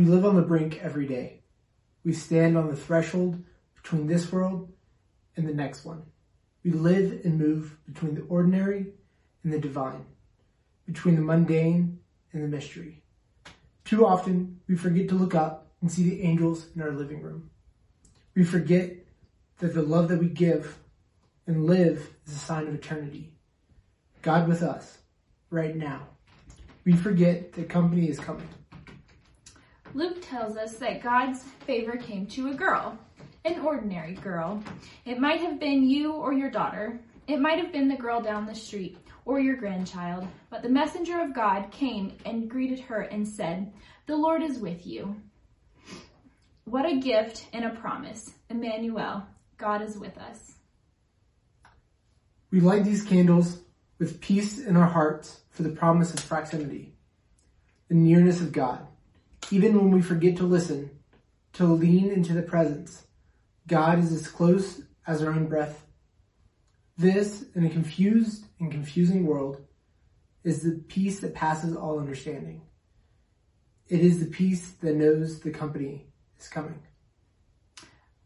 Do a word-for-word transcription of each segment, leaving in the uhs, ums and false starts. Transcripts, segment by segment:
We live on the brink every day. We stand on the threshold between this world and the next one. We live and move between the ordinary and the divine, between the mundane and the mystery. Too often, we forget to look up and see the angels in our living room. We forget that the love that we give and live is a sign of eternity. God with us, right now. We forget that company is coming. Luke tells us that God's favor came to a girl, an ordinary girl. It might have been you or your daughter. It might have been the girl down the street or your grandchild. But the messenger of God came and greeted her and said, "The Lord is with you." What a gift and a promise. Emmanuel, God is with us. We light these candles with peace in our hearts for the promise of proximity, the nearness of God. Even when we forget to listen, to lean into the presence, God is as close as our own breath. This, in a confused and confusing world, is the peace that passes all understanding. It is the peace that knows the company is coming.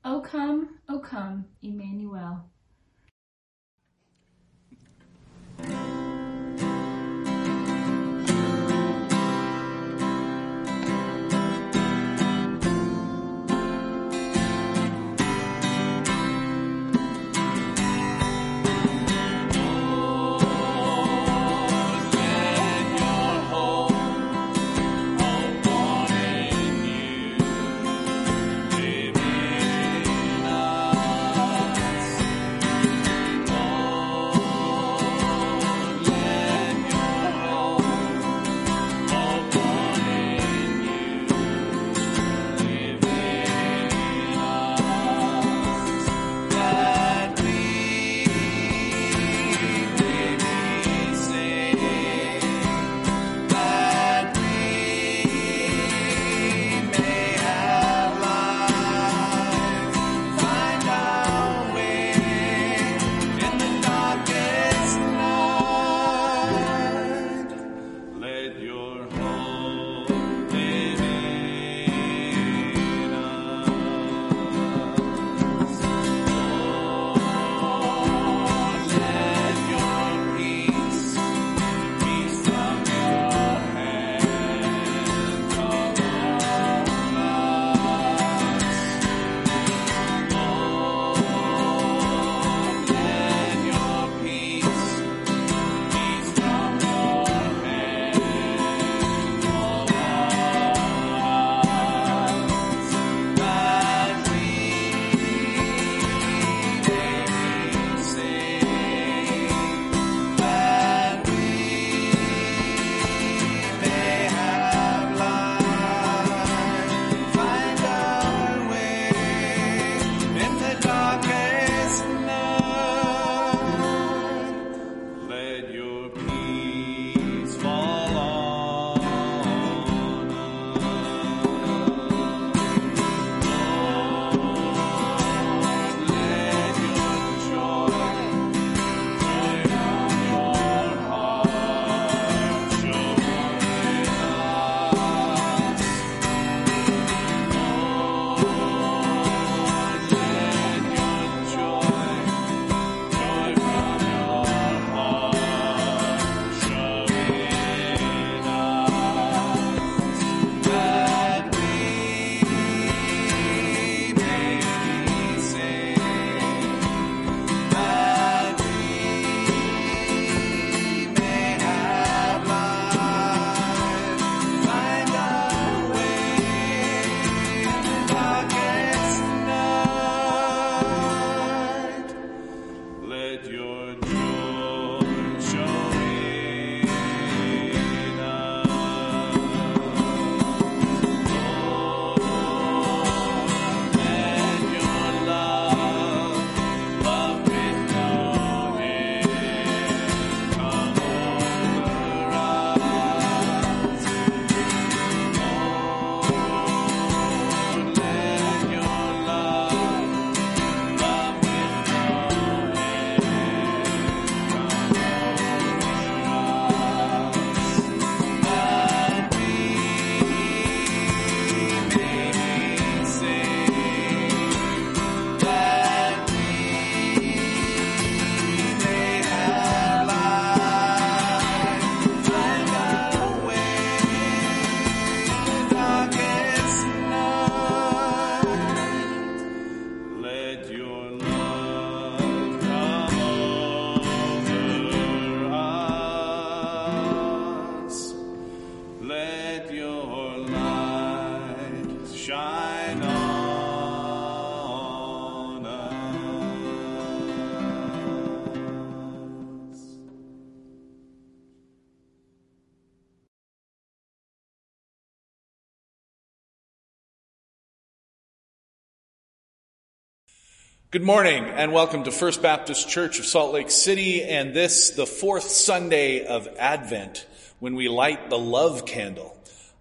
O come, O come, Emmanuel. Good morning and welcome to First Baptist Church of Salt Lake City, and this, the fourth Sunday of Advent, when we light the love candle.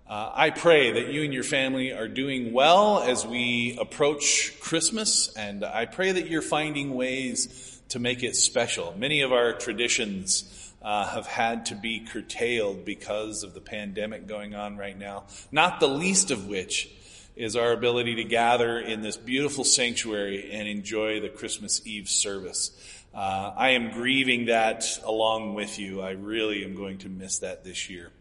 Uh, I pray that you and your family are doing well as we approach Christmas, and I pray that you're finding ways to make it special. Many of our traditions uh, have had to be curtailed because of the pandemic going on right now, not the least of which is our ability to gather in this beautiful sanctuary and enjoy the Christmas Eve service. Uh, I am grieving that along with you. I really am going to miss that this year.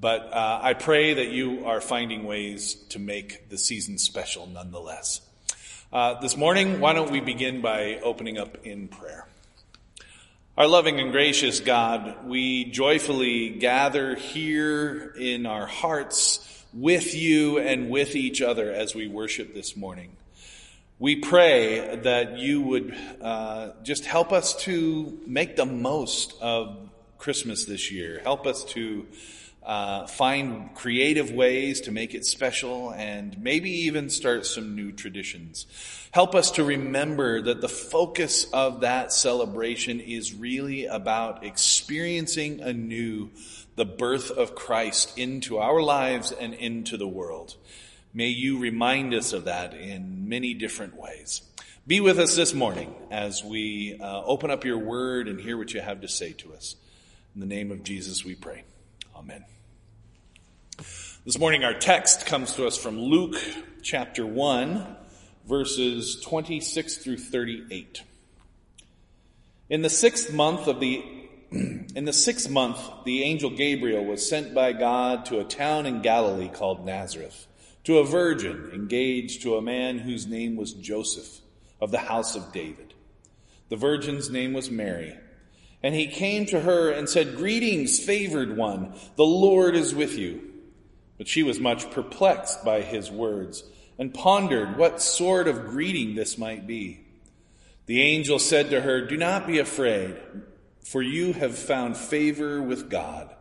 But uh, I pray that you are finding ways to make the season special nonetheless. Uh, this morning, why don't we begin by opening up in prayer. Our loving and gracious God, we joyfully gather here in our hearts with you and with each other as we worship this morning. We pray that you would uh, just help us to make the most of Christmas this year. Help us to uh, find creative ways to make it special and maybe even start some new traditions. Help us to remember that the focus of that celebration is really about experiencing anew the birth of Christ into our lives and into the world. May you remind us of that in many different ways. Be with us this morning as we uh, open up your word and hear what you have to say to us. In the name of Jesus we pray. Amen. This morning our text comes to us from Luke chapter one, verses twenty-six through thirty-eight. In the sixth month of the In the sixth month, the angel Gabriel was sent by God to a town in Galilee called Nazareth, to a virgin engaged to a man whose name was Joseph, of the house of David. The virgin's name was Mary. And he came to her and said, "Greetings, favored one, the Lord is with you." But she was much perplexed by his words and pondered what sort of greeting this might be. The angel said to her, "Do not be afraid, for you have found favor with God.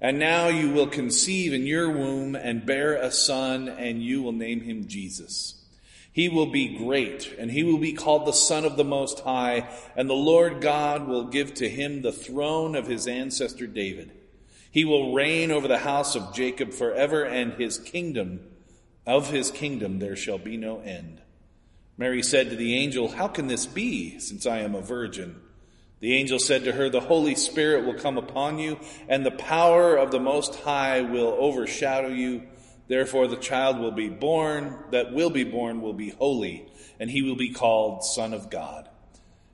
And now you will conceive in your womb and bear a son, and you will name him Jesus. He will be great, and he will be called the Son of the Most High, and the Lord God will give to him the throne of his ancestor David. He will reign over the house of Jacob forever, and his kingdom, of his kingdom there shall be no end." Mary said to the angel, "How can this be, since I am a virgin?" The angel said to her, "The Holy Spirit will come upon you, and the power of the Most High will overshadow you. Therefore the child will be born, that will be born will be holy, and he will be called Son of God.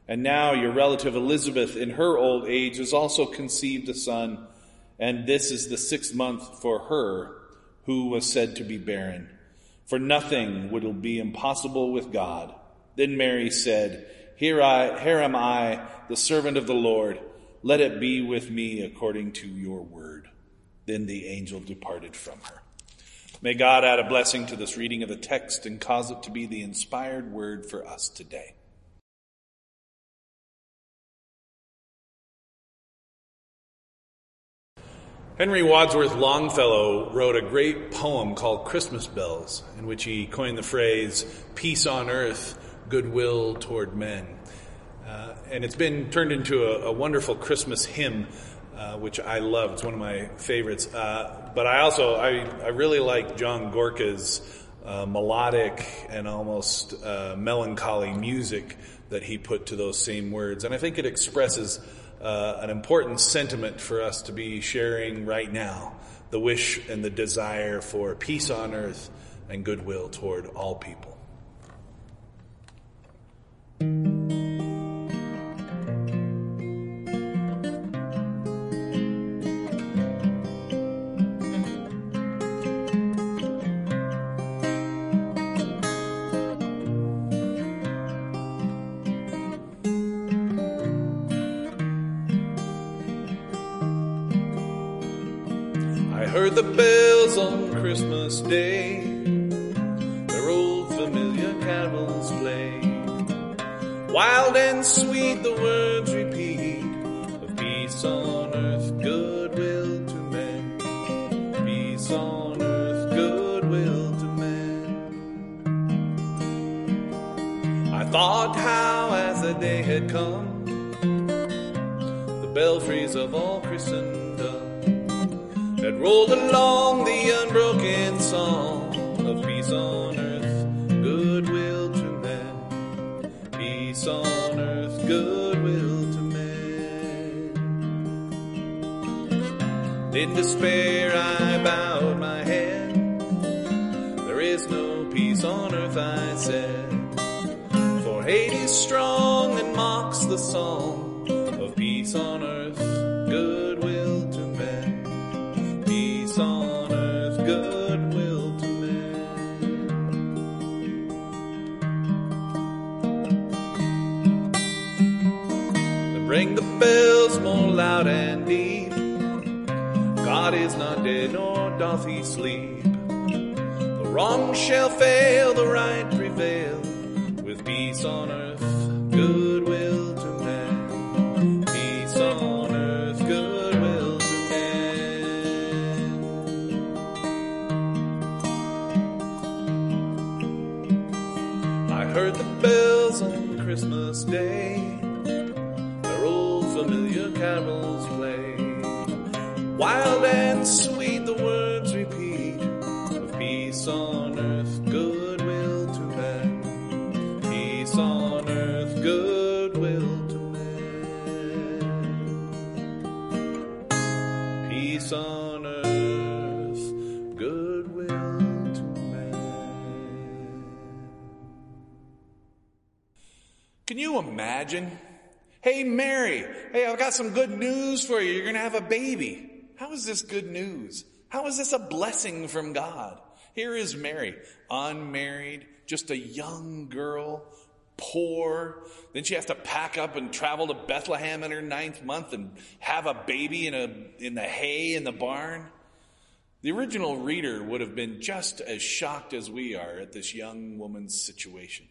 And now your relative Elizabeth in her old age has also conceived a son, and this is the sixth month for her who was said to be barren. For nothing would be impossible with God." Then Mary said, Here I, here am I, the servant of the Lord. Let it be with me according to your word." Then the angel departed from her. May God add a blessing to this reading of the text and cause it to be the inspired word for us today. Henry Wadsworth Longfellow wrote a great poem called Christmas Bells, in which he coined the phrase, "Peace on earth, goodwill toward men." Uh, and it's been turned into a, a wonderful Christmas hymn, uh, which I love. It's one of my favorites. Uh, but I also, I, I really like John Gorka's uh, melodic and almost uh, melancholy music that he put to those same words. And I think it expresses uh, an important sentiment for us to be sharing right now, the wish and the desire for peace on earth and goodwill toward all people. I heard the bells on Christmas Day, their old familiar carols play. Wild and sweet the words repeat, of peace on earth, goodwill to men. Peace on earth, goodwill to men. I thought how had come, the belfries of all Christendom had rolled along the unbroken song of peace on earth, goodwill to men, peace on earth, goodwill to men. In despair I bowed my head, there is no peace on earth, I said, for hate is strong and mocks the song of peace on earth, goodwill to men. Peace on earth, goodwill to men. Then ring the bells more loud and deep, God is not dead nor doth he sleep. The wrong shall fail, the right prevail, with peace on earth, goodwill to men. Peace on earth, goodwill to men. I heard the bells on Christmas Day, their old familiar carols play. Wild and sweet the words repeat of peace on earth, goodwill. On earth, goodwill to men. Peace on earth, goodwill to men. Can you imagine? Hey, Mary, hey, I've got some good news for you. You're going to have a baby. How is this good news? How is this a blessing from God? Here is Mary, unmarried, just a young girl, poor. Then she has to pack up and travel to Bethlehem in her ninth month and have a baby in a in the hay in the barn. The original reader would have been just as shocked as we are at this young woman's situation.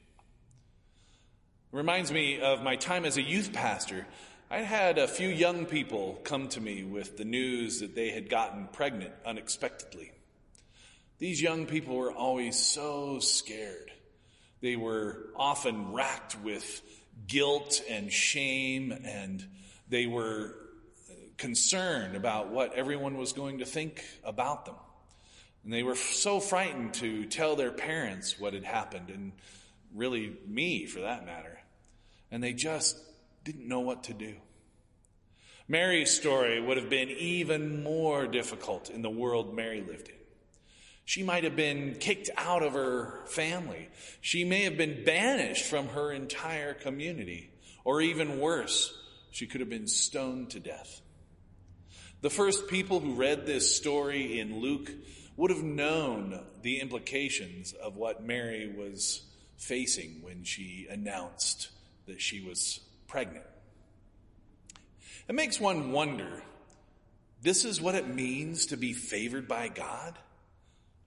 It reminds me of my time as a youth pastor. I had a few young people come to me with the news that they had gotten pregnant unexpectedly. These young people were always so scared. They were often racked with guilt and shame, and they were concerned about what everyone was going to think about them. And they were so frightened to tell their parents what had happened, and really me for that matter. And they just didn't know what to do. Mary's story would have been even more difficult in the world Mary lived in. She might have been kicked out of her family. She may have been banished from her entire community. Or even worse, she could have been stoned to death. The first people who read this story in Luke would have known the implications of what Mary was facing when she announced that she was pregnant. It makes one wonder, this is what it means to be favored by God?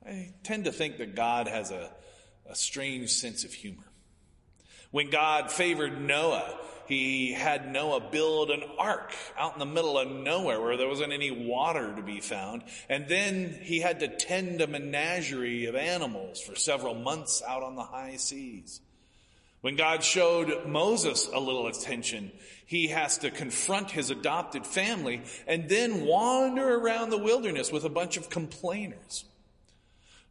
I tend to think that God has a, a strange sense of humor. When God favored Noah, he had Noah build an ark out in the middle of nowhere where there wasn't any water to be found. And then he had to tend a menagerie of animals for several months out on the high seas. When God showed Moses a little attention, he has to confront his adopted family and then wander around the wilderness with a bunch of complainers.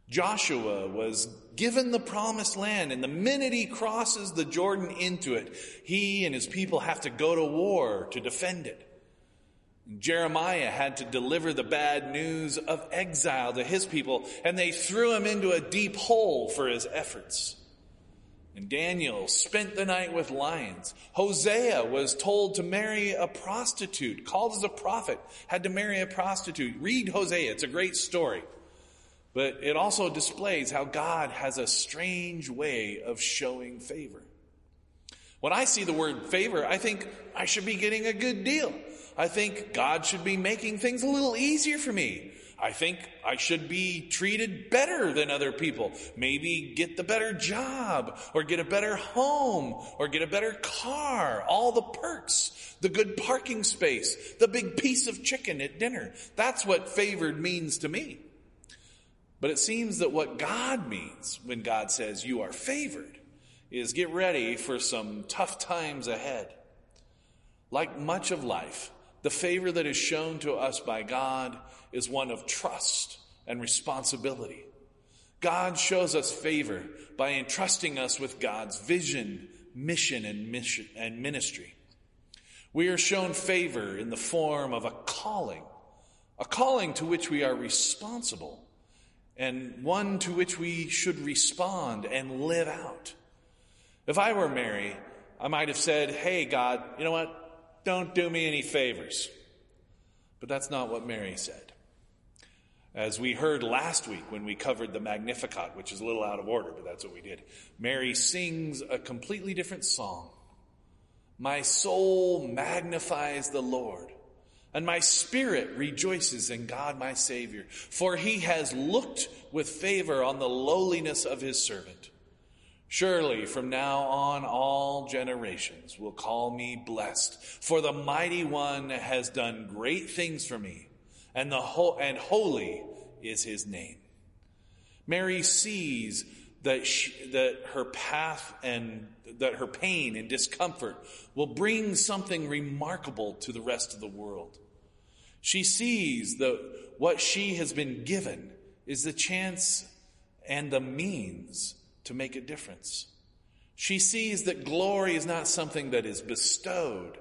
Joshua was given the promised land, and the minute he crosses the Jordan into it, he and his people have to go to war to defend it. Jeremiah had to deliver the bad news of exile to his people, and they threw him into a deep hole for his efforts. And Daniel spent the night with lions. Hosea was told to marry a prostitute, called as a prophet, had to marry a prostitute. Read Hosea, it's a great story. But it also displays how God has a strange way of showing favor. When I see the word favor, I think I should be getting a good deal. I think God should be making things a little easier for me. I think I should be treated better than other people. Maybe get the better job, or get a better home, or get a better car. All the perks, the good parking space, the big piece of chicken at dinner. That's what favored means to me. But it seems that what God means when God says you are favored is get ready for some tough times ahead. Like much of life, the favor that is shown to us by God is one of trust and responsibility. God shows us favor by entrusting us with God's vision, mission, and mission and ministry. We are shown favor in the form of a calling, a calling to which we are responsible, and one to which we should respond and live out. If I were Mary, I might have said, "Hey, God, you know what? Don't do me any favors." But that's not what Mary said. As we heard last week when we covered the Magnificat, which is a little out of order, but that's what we did, Mary sings a completely different song. My soul magnifies the Lord, and my spirit rejoices in God my Savior, for he has looked with favor on the lowliness of his servant. Surely from now on all generations will call me blessed, for the mighty one has done great things for me, and the ho- and holy is his name. Mary sees that she, that her path and that her pain and discomfort will bring something remarkable to the rest of the world. She sees that what she has been given is the chance and the means to make a difference. She sees that glory is not something that is bestowed,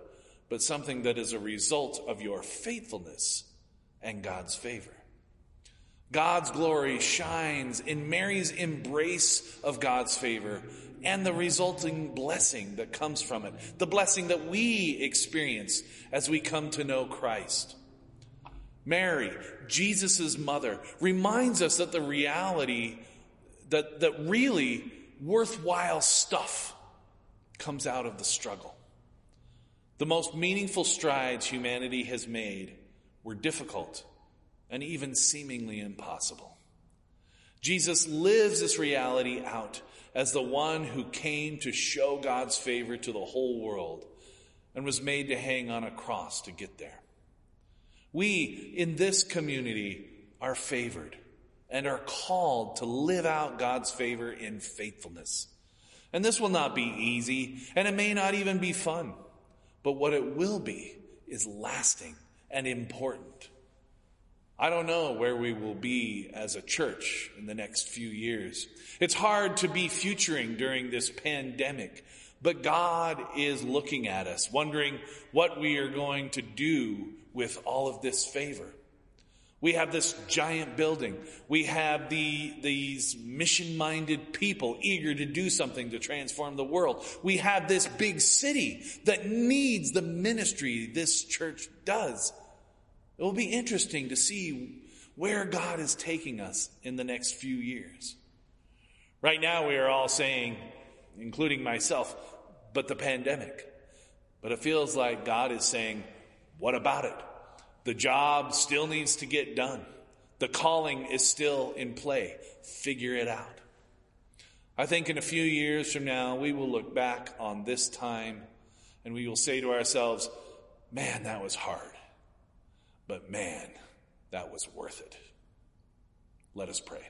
but something that is a result of your faithfulness and God's favor. God's glory shines in Mary's embrace of God's favor and the resulting blessing that comes from it, the blessing that we experience as we come to know Christ. Mary, Jesus' mother, reminds us that the reality That, that really worthwhile stuff comes out of the struggle. The most meaningful strides humanity has made were difficult and even seemingly impossible. Jesus lives this reality out as the one who came to show God's favor to the whole world and was made to hang on a cross to get there. We in this community are favored and are called to live out God's favor in faithfulness. And this will not be easy, and it may not even be fun. But what it will be is lasting and important. I don't know where we will be as a church in the next few years. It's hard to be futuring during this pandemic, but God is looking at us, wondering what we are going to do with all of this favor. We have this giant building. We have the these mission-minded people eager to do something to transform the world. We have this big city that needs the ministry this church does. It will be interesting to see where God is taking us in the next few years. Right now we are all saying, including myself, but the pandemic. But it feels like God is saying, what about it? The job still needs to get done. The calling is still in play. Figure it out. I think in a few years from now, we will look back on this time and we will say to ourselves, man, that was hard. But man, that was worth it. Let us pray.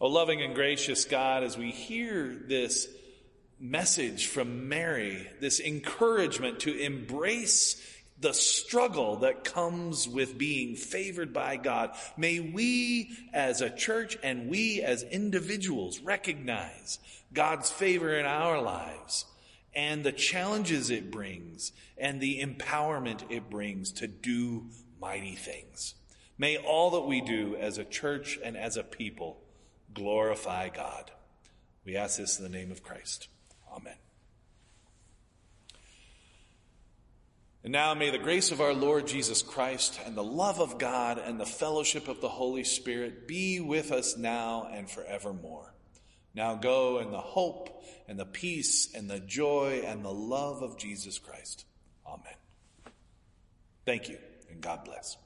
Oh, loving and gracious God, as we hear this message from Mary, this encouragement to embrace the struggle that comes with being favored by God, may we as a church and we as individuals recognize God's favor in our lives and the challenges it brings and the empowerment it brings to do mighty things. May all that we do as a church and as a people glorify God. We ask this in the name of Christ. Amen. And now may the grace of our Lord Jesus Christ and the love of God and the fellowship of the Holy Spirit be with us now and forevermore. Now go in the hope and the peace and the joy and the love of Jesus Christ. Amen. Thank you, and God bless.